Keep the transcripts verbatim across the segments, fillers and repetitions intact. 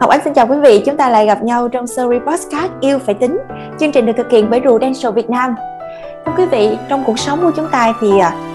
Ngọc Ánh xin chào quý vị, chúng ta lại gặp nhau trong series podcast Yêu Phải Tính. Chương trình được thực hiện bởi Prudential Việt Nam. Thưa quý vị, trong cuộc sống của chúng ta thì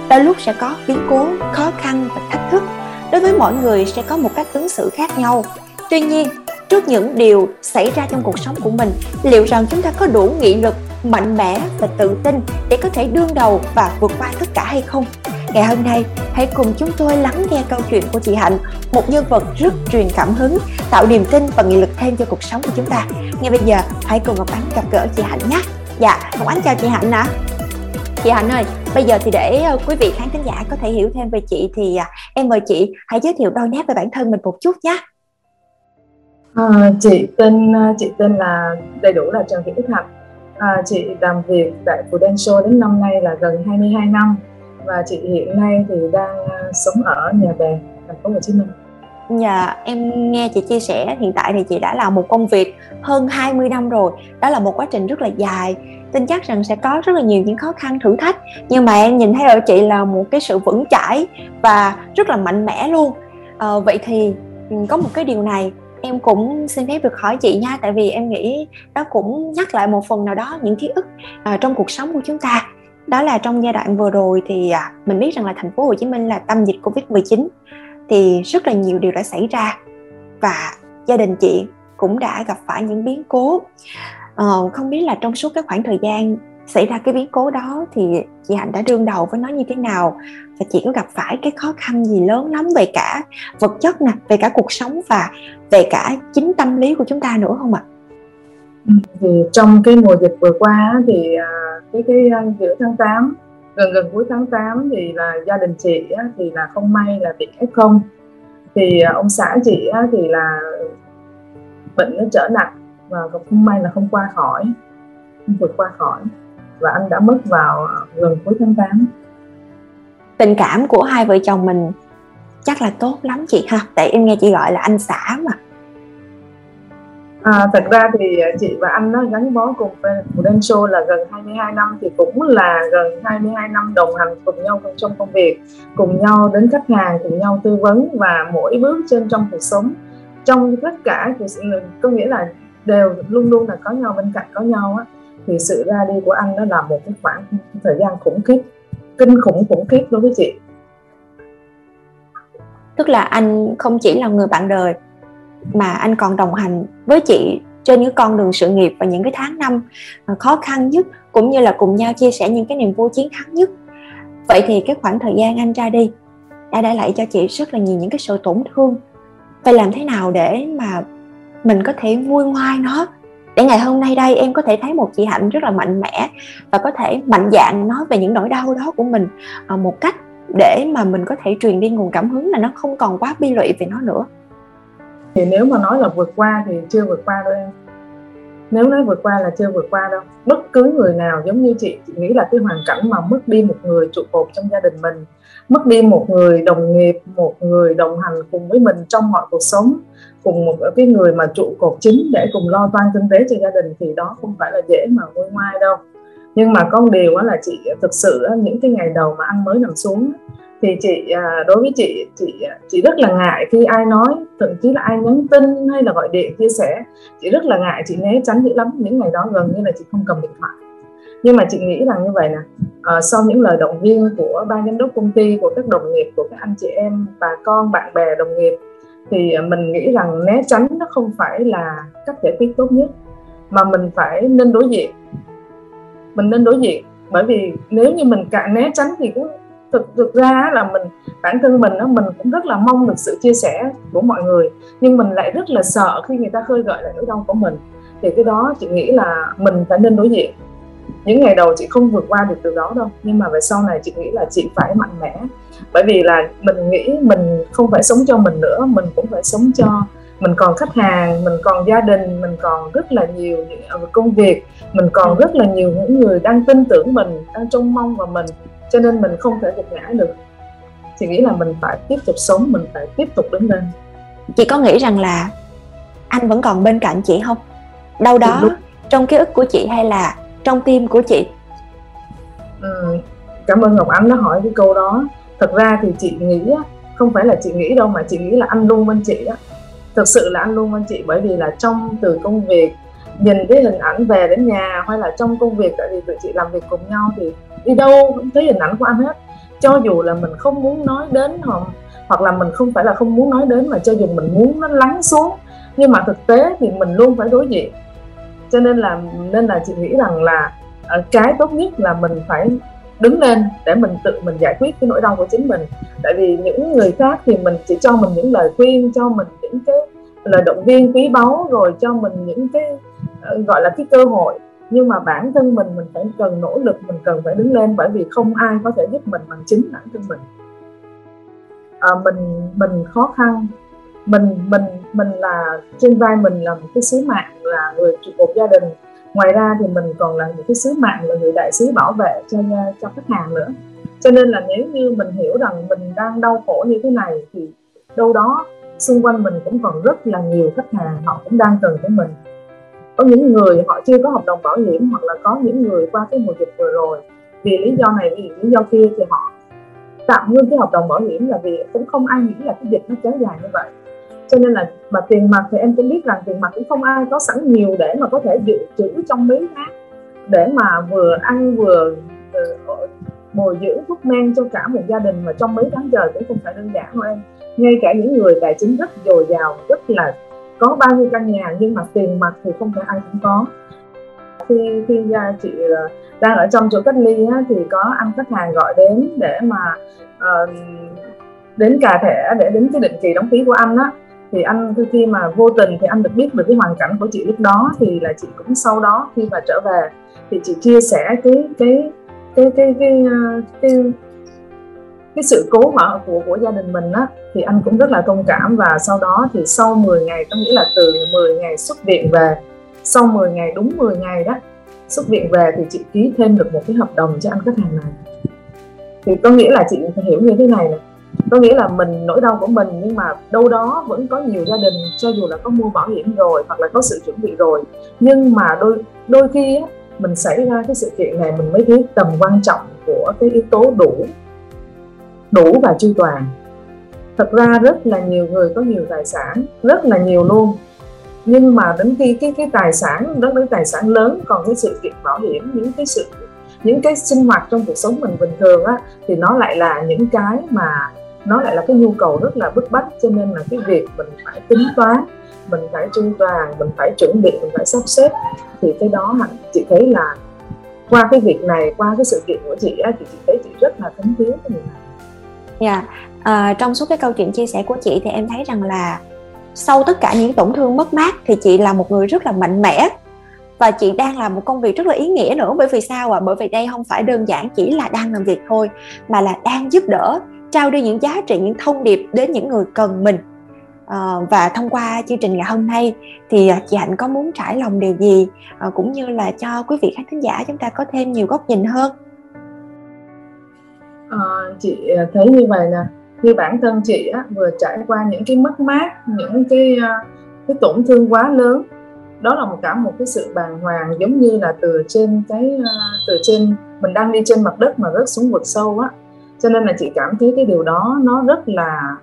đôi lúc sẽ có biến cố, khó khăn và thách thức. Đối với mỗi người sẽ có một cách ứng xử khác nhau. Tuy nhiên, trước những điều xảy ra trong cuộc sống của mình, liệu rằng chúng ta có đủ nghị lực, mạnh mẽ và tự tin để có thể đương đầu và vượt qua tất cả hay không? Ngày hôm nay, hãy cùng chúng tôi lắng nghe câu chuyện của chị Hạnh, một nhân vật rất truyền cảm hứng, tạo niềm tin và nghị lực thêm cho cuộc sống của chúng ta. Ngay bây giờ, hãy cùng Ngọc Ánh gặp gỡ chị Hạnh nhé. Dạ, Ngọc Ánh chào chị Hạnh ạ. Chị Hạnh ơi, bây giờ thì để quý vị khán thính giả có thể hiểu thêm về chị thì em mời chị hãy giới thiệu đôi nét về bản thân mình một chút nhé. À, chị tên chị tên là đầy đủ là Trần Thị Đức Hạnh. À, chị làm việc tại Prudential đến năm nay là gần hai mươi hai năm. Và chị hiện nay thì đang sống ở Nhà Bè, thành phố Hồ Chí Minh. Dạ, em nghe chị chia sẻ hiện tại thì chị đã làm một công việc hơn hai mươi năm rồi. Đó là một quá trình rất là dài. Tin chắc rằng sẽ có rất là nhiều những khó khăn, thử thách. Nhưng mà em nhìn thấy ở chị là một cái sự vững chãi và rất là mạnh mẽ luôn. À, vậy thì có một cái điều này em cũng xin phép được hỏi chị nha. Tại vì em nghĩ đó cũng nhắc lại một phần nào đó những ký ức à, trong cuộc sống của chúng ta. Đó là trong giai đoạn vừa rồi thì à, mình biết rằng là thành phố Hồ Chí Minh là tâm dịch covid mười chín, thì rất là nhiều điều đã xảy ra và gia đình chị cũng đã gặp phải những biến cố. À, không biết là trong suốt cái khoảng thời gian xảy ra cái biến cố đó thì chị Hạnh đã đương đầu với nó như thế nào, và chị có gặp phải cái khó khăn gì lớn lắm về cả vật chất nè, về cả cuộc sống và về cả chính tâm lý của chúng ta nữa không ạ? À? Thì trong cái mùa dịch vừa qua thì cái cái giữa tháng tám, gần gần cuối tháng tám thì là gia đình chị thì là không may là bị ép không. Thì ông xã chị thì là bệnh nó trở nặng và không may là không qua khỏi, không vượt qua khỏi, và anh đã mất vào gần cuối tháng tám. Tình cảm của hai vợ chồng mình chắc là tốt lắm chị ha, tại em nghe chị gọi là anh xã mà. À, thật ra thì chị và anh nó gắn bó cùng Prudential là gần hai mươi hai năm, thì cũng là gần hai mươi hai năm đồng hành cùng nhau trong công việc, cùng nhau đến khách hàng, cùng nhau tư vấn, và mỗi bước trên trong cuộc sống, trong tất cả, có nghĩa là đều luôn luôn là có nhau, bên cạnh có nhau á. Thì sự ra đi của anh nó là một cái khoảng thời gian khủng khiếp, kinh khủng khủng khiếp đối với chị. Tức là anh không chỉ là người bạn đời mà anh còn đồng hành với chị trên những con đường sự nghiệp và những cái tháng năm khó khăn nhất, cũng như là cùng nhau chia sẻ những cái niềm vui chiến thắng nhất. Vậy thì cái khoảng thời gian anh ra đi đã để lại cho chị rất là nhiều những cái sự tổn thương. Vậy làm thế nào để mà mình có thể vui ngoai nó, để ngày hôm nay đây em có thể thấy một chị Hạnh rất là mạnh mẽ và có thể mạnh dạn nói về những nỗi đau đó của mình một cách để mà mình có thể truyền đi nguồn cảm hứng là nó không còn quá bi lụy về nó nữa? Thì nếu mà nói là vượt qua thì chưa vượt qua đâu em. Nếu nói vượt qua là chưa vượt qua đâu. Bất cứ người nào, giống như chị, chị nghĩ là cái hoàn cảnh mà mất đi một người trụ cột trong gia đình mình, mất đi một người đồng nghiệp, một người đồng hành cùng với mình trong mọi cuộc sống, cùng một cái người mà trụ cột chính để cùng lo toan kinh tế cho gia đình, thì đó không phải là dễ mà nguôi ngoai đâu. Nhưng mà có một điều đó là chị thực sự những cái ngày đầu mà ăn mới nằm xuống thì chị, đối với chị, chị chị rất là ngại khi ai nói, thậm chí là ai nhắn tin hay là gọi điện chia sẻ. Chị rất là ngại, chị né tránh dữ lắm. Những ngày đó gần như là chị không cầm điện thoại. Nhưng mà chị nghĩ rằng như vậy nè, à, sau những lời động viên của ban giám đốc công ty, của các đồng nghiệp, của các anh chị em, bà con, bạn bè, đồng nghiệp, thì mình nghĩ rằng né tránh nó không phải là cách giải quyết tốt nhất, mà mình phải nên đối diện. Mình nên đối diện, bởi vì nếu như mình cả né tránh thì cũng Thực, thực ra là mình, bản thân mình đó, mình cũng rất là mong được sự chia sẻ của mọi người, nhưng mình lại rất là sợ khi người ta khơi gợi lại nỗi đau của mình. Thì cái đó chị nghĩ là mình phải nên đối diện. Những ngày đầu chị không vượt qua được điều đó đâu, nhưng mà về sau này chị nghĩ là chị phải mạnh mẽ. Bởi vì là mình nghĩ mình không phải sống cho mình nữa, mình cũng phải sống cho, mình còn khách hàng, mình còn gia đình, mình còn rất là nhiều những công việc, mình còn rất là nhiều những người đang tin tưởng mình, đang trông mong vào mình, cho nên mình không thể gục ngã được. Chị nghĩ là mình phải tiếp tục sống, mình phải tiếp tục đứng lên. Chị có nghĩ rằng là anh vẫn còn bên cạnh chị không? Đâu đó, đúng, trong ký ức của chị hay là trong tim của chị? Ừ, cảm ơn Ngọc Ánh đã hỏi cái câu đó. Thật ra thì chị nghĩ, không phải là chị nghĩ đâu, mà chị nghĩ là anh luôn bên chị đó. thực sự là anh luôn anh chị, bởi vì là trong từ công việc nhìn cái hình ảnh về đến nhà hay là trong công việc, tại vì tụi chị làm việc cùng nhau thì đi đâu cũng thấy hình ảnh của anh hết, cho dù là mình không muốn nói đến hoặc, hoặc là mình không phải là không muốn nói đến mà cho dù mình muốn nó lắng xuống, nhưng mà thực tế thì mình luôn phải đối diện. Cho nên là nên là chị nghĩ rằng là cái tốt nhất là mình phải đứng lên để mình tự mình giải quyết cái nỗi đau của chính mình. Tại vì những người khác thì mình chỉ cho mình những lời khuyên, cho mình những cái lời động viên quý báu, rồi cho mình những cái gọi là cái cơ hội, nhưng mà bản thân mình mình phải cần nỗ lực, mình cần phải đứng lên, bởi vì không ai có thể giúp mình bằng chính bản thân mình. À, mình mình khó khăn, mình mình mình là trên vai mình là một cái sứ mạng là người trụ cột gia đình. Ngoài ra thì mình còn là một cái sứ mạng là người đại sứ bảo vệ cho cho khách hàng nữa. Cho nên là nếu như mình hiểu rằng mình đang đau khổ như thế này thì đâu đó xung quanh mình cũng còn rất là nhiều khách hàng họ cũng đang cần tới mình. Có những người họ chưa có hợp đồng bảo hiểm, hoặc là có những người qua cái mùa dịch vừa rồi vì lý do này vì lý do kia thì họ tạm ngưng cái hợp đồng bảo hiểm, là vì cũng không ai nghĩ là cái dịch nó kéo dài như vậy. Cho nên là mà tiền mặt thì em cũng biết rằng tiền mặt cũng không ai có sẵn nhiều để mà có thể dự trữ trong mấy tháng để mà vừa ăn vừa bồi dưỡng thuốc men cho cả một gia đình, mà trong mấy tháng trời cũng không phải đơn giản đâu em. Ngay cả những người tài chính rất dồi dào, rất là có bao nhiêu căn nhà, nhưng mà tiền mặt thì không phải ai cũng có. Khi khi chị đang ở trong chỗ cách ly á, thì có anh khách hàng gọi đến để mà uh, đến cà thẻ để đến cái định kỳ đóng phí của anh á, thì anh khi mà vô tình thì anh được biết được cái hoàn cảnh của chị lúc đó, thì là chị cũng sau đó khi mà trở về thì chị chia sẻ cái cái cái cái cái cái, cái sự cố mà của của gia đình mình á, thì anh cũng rất là thông cảm. Và sau đó thì sau mười ngày, có nghĩa là từ mười ngày xuất viện về, sau mười ngày, đúng mười ngày đó xuất viện về, thì chị ký thêm được một cái hợp đồng cho anh khách hàng này. Thì có nghĩa là chị hiểu như thế này này, có nghĩa là mình nỗi đau của mình, nhưng mà đâu đó vẫn có nhiều gia đình cho dù là có mua bảo hiểm rồi hoặc là có sự chuẩn bị rồi, nhưng mà đôi đôi khi á, mình xảy ra cái sự kiện này mình mới thấy tầm quan trọng của cái yếu tố đủ đủ và chu toàn. Thật ra rất là nhiều người có nhiều tài sản, rất là nhiều luôn, nhưng mà đến khi cái cái tài sản đó, cái tài sản lớn, còn cái sự kiện bảo hiểm, những cái sự những cái sinh hoạt trong cuộc sống mình bình thường á, thì nó lại là những cái mà nó lại là cái nhu cầu rất là bức bách. Cho nên là cái việc mình phải tính toán, mình phải chu toàn, mình phải chuẩn bị, mình phải sắp xếp, thì cái đó chị thấy là qua cái việc này, qua cái sự kiện của chị á, thì chị thấy chị rất là thấm thía cái điều này. Dạ, à, trong suốt cái câu chuyện chia sẻ của chị thì em thấy rằng là sau tất cả những tổn thương mất mát thì chị là một người rất là mạnh mẽ, và chị đang làm một công việc rất là ý nghĩa nữa. Bởi vì sao ạ? Bởi vì đây không phải đơn giản chỉ là đang làm việc thôi, mà là đang giúp đỡ, trao đi những giá trị, những thông điệp đến những người cần mình. À, và thông qua chương trình ngày hôm nay thì chị Hạnh có muốn trải lòng điều gì, à, cũng như là cho quý vị khán thính giả chúng ta có thêm nhiều góc nhìn hơn? À, chị thấy như vậy nè, như bản thân chị á, vừa trải qua những cái mất mát, những cái, cái tổn thương quá lớn. Đó là một cả một cái sự bàng hoàng, giống như là từ trên cái từ trên mình đang đi trên mặt đất mà rớt xuống vực sâu á. Cho nên là chị cảm thấy cái điều đó nó rất là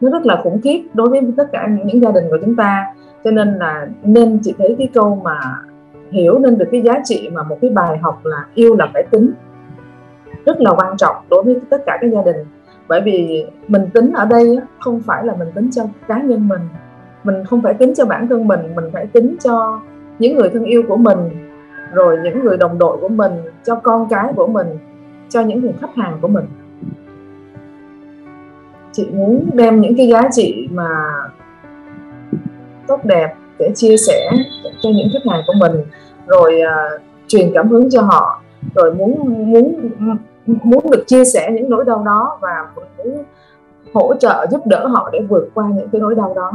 nó rất là khủng khiếp đối với tất cả những gia đình của chúng ta. Cho nên là nên chị thấy cái câu mà hiểu nên được cái giá trị mà một cái bài học là yêu là phải tính rất là quan trọng đối với tất cả các gia đình. Bởi vì mình tính ở đây không phải là mình tính cho cá nhân mình, mình không phải tính cho bản thân mình, mình phải tính cho những người thân yêu của mình, rồi những người đồng đội của mình, cho con cái của mình, cho những người khách hàng của mình. Chị muốn đem những cái giá trị mà tốt đẹp để chia sẻ cho những khách hàng của mình, rồi uh, truyền cảm hứng cho họ, rồi muốn muốn muốn được chia sẻ những nỗi đau đó và muốn hỗ trợ giúp đỡ họ để vượt qua những cái nỗi đau đó.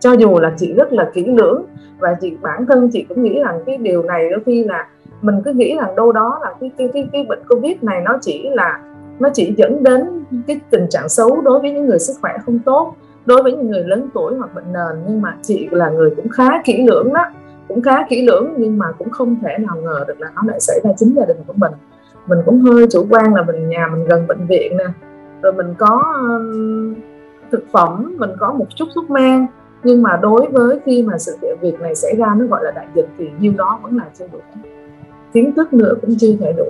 Cho dù là chị rất là kỹ lưỡng, và chị bản thân chị cũng nghĩ rằng cái điều này đôi khi là mình cứ nghĩ rằng đâu đó là cái cái cái cái bệnh Covid này nó chỉ là nó chỉ dẫn đến cái tình trạng xấu đối với những người sức khỏe không tốt, đối với những người lớn tuổi hoặc bệnh nền, nhưng mà chị là người cũng khá kỹ lưỡng đó, cũng khá kỹ lưỡng, nhưng mà cũng không thể nào ngờ được là nó lại xảy ra chính gia đình của mình. Mình cũng hơi chủ quan là mình nhà mình gần bệnh viện nè, rồi mình có thực phẩm, mình có một chút thuốc men. Nhưng mà đối với khi mà sự kiện việc này xảy ra, nó gọi là đại dịch, thì nhiêu đó vẫn là chưa đủ, kiến thức nữa cũng chưa thể đủ.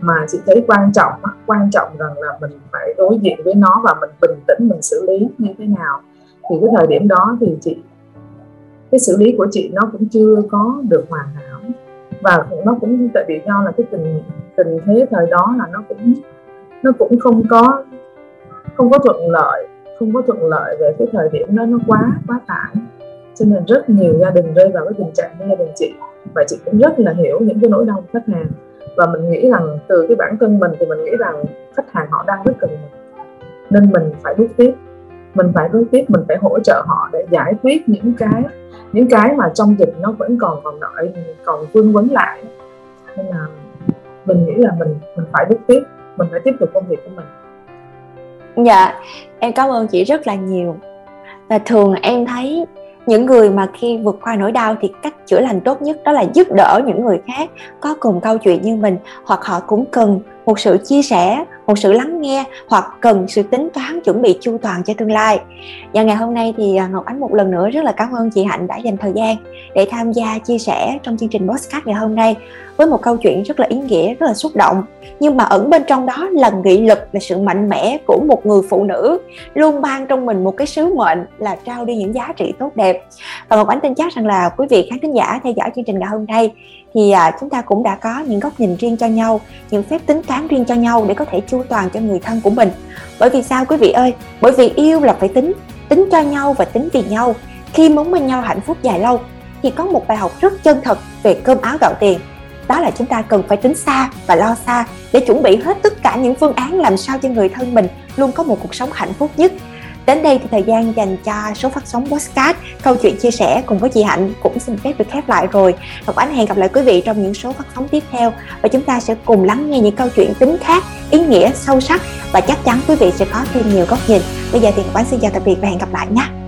Mà chị thấy quan trọng quan trọng rằng là mình phải đối diện với nó và mình bình tĩnh, mình xử lý như thế nào. Thì cái thời điểm đó thì chị, cái xử lý của chị nó cũng chưa có được hoàn hảo, và nó cũng tại vì do là cái tình tình thế thời đó là nó cũng nó cũng không có không có thuận lợi không có thuận lợi về cái thời điểm đó, nó quá quá tải, cho nên rất nhiều gia đình rơi vào cái tình trạng như gia đình chị. Và chị cũng rất là hiểu những cái nỗi đau của khách hàng, và mình nghĩ rằng từ cái bản thân mình thì mình nghĩ rằng khách hàng họ đang rất cần mình, nên mình phải bước tiếp mình phải bước tiếp mình phải hỗ trợ họ để giải quyết những cái những cái mà trong dịch nó vẫn còn còn đợi còn vương vấn lại. Nên là mình nghĩ là mình mình phải bước tiếp mình phải tiếp tục công việc của mình. Dạ, em cảm ơn chị rất là nhiều. Và thường em thấy những người mà khi vượt qua nỗi đau thì cách chữa lành tốt nhất đó là giúp đỡ những người khác có cùng câu chuyện như mình, hoặc họ cũng cần một sự chia sẻ, một sự lắng nghe, hoặc cần sự tính toán chuẩn bị chu toàn cho tương lai. Và ngày hôm nay thì Ngọc Ánh một lần nữa rất là cảm ơn chị Hạnh đã dành thời gian để tham gia chia sẻ trong chương trình podcast ngày hôm nay, với một câu chuyện rất là ý nghĩa, rất là xúc động, nhưng mà ẩn bên trong đó là nghị lực và sự mạnh mẽ của một người phụ nữ luôn mang trong mình một cái sứ mệnh là trao đi những giá trị tốt đẹp. Và Ngọc Ánh tin chắc rằng là quý vị khán thính giả theo dõi chương trình ngày hôm nay thì chúng ta cũng đã có những góc nhìn riêng cho nhau, những phép tính toán riêng cho nhau để có thể chu toàn cho người thân của mình. Bởi vì sao quý vị ơi? Bởi vì yêu là phải tính, tính cho nhau và tính vì nhau. Khi muốn bên nhau hạnh phúc dài lâu thì có một bài học rất chân thật về cơm áo gạo tiền. Đó là chúng ta cần phải tính xa và lo xa để chuẩn bị hết tất cả những phương án làm sao cho người thân mình luôn có một cuộc sống hạnh phúc nhất. Đến đây thì thời gian dành cho số phát sóng podcast câu chuyện chia sẻ cùng với chị Hạnh cũng xin phép được khép lại rồi. Ngọc Ánh hẹn gặp lại quý vị trong những số phát sóng tiếp theo, và chúng ta sẽ cùng lắng nghe những câu chuyện tính khác, ý nghĩa sâu sắc, và chắc chắn quý vị sẽ có thêm nhiều góc nhìn. Bây giờ thì Ngọc Ánh xin chào tạm biệt và hẹn gặp lại nhé.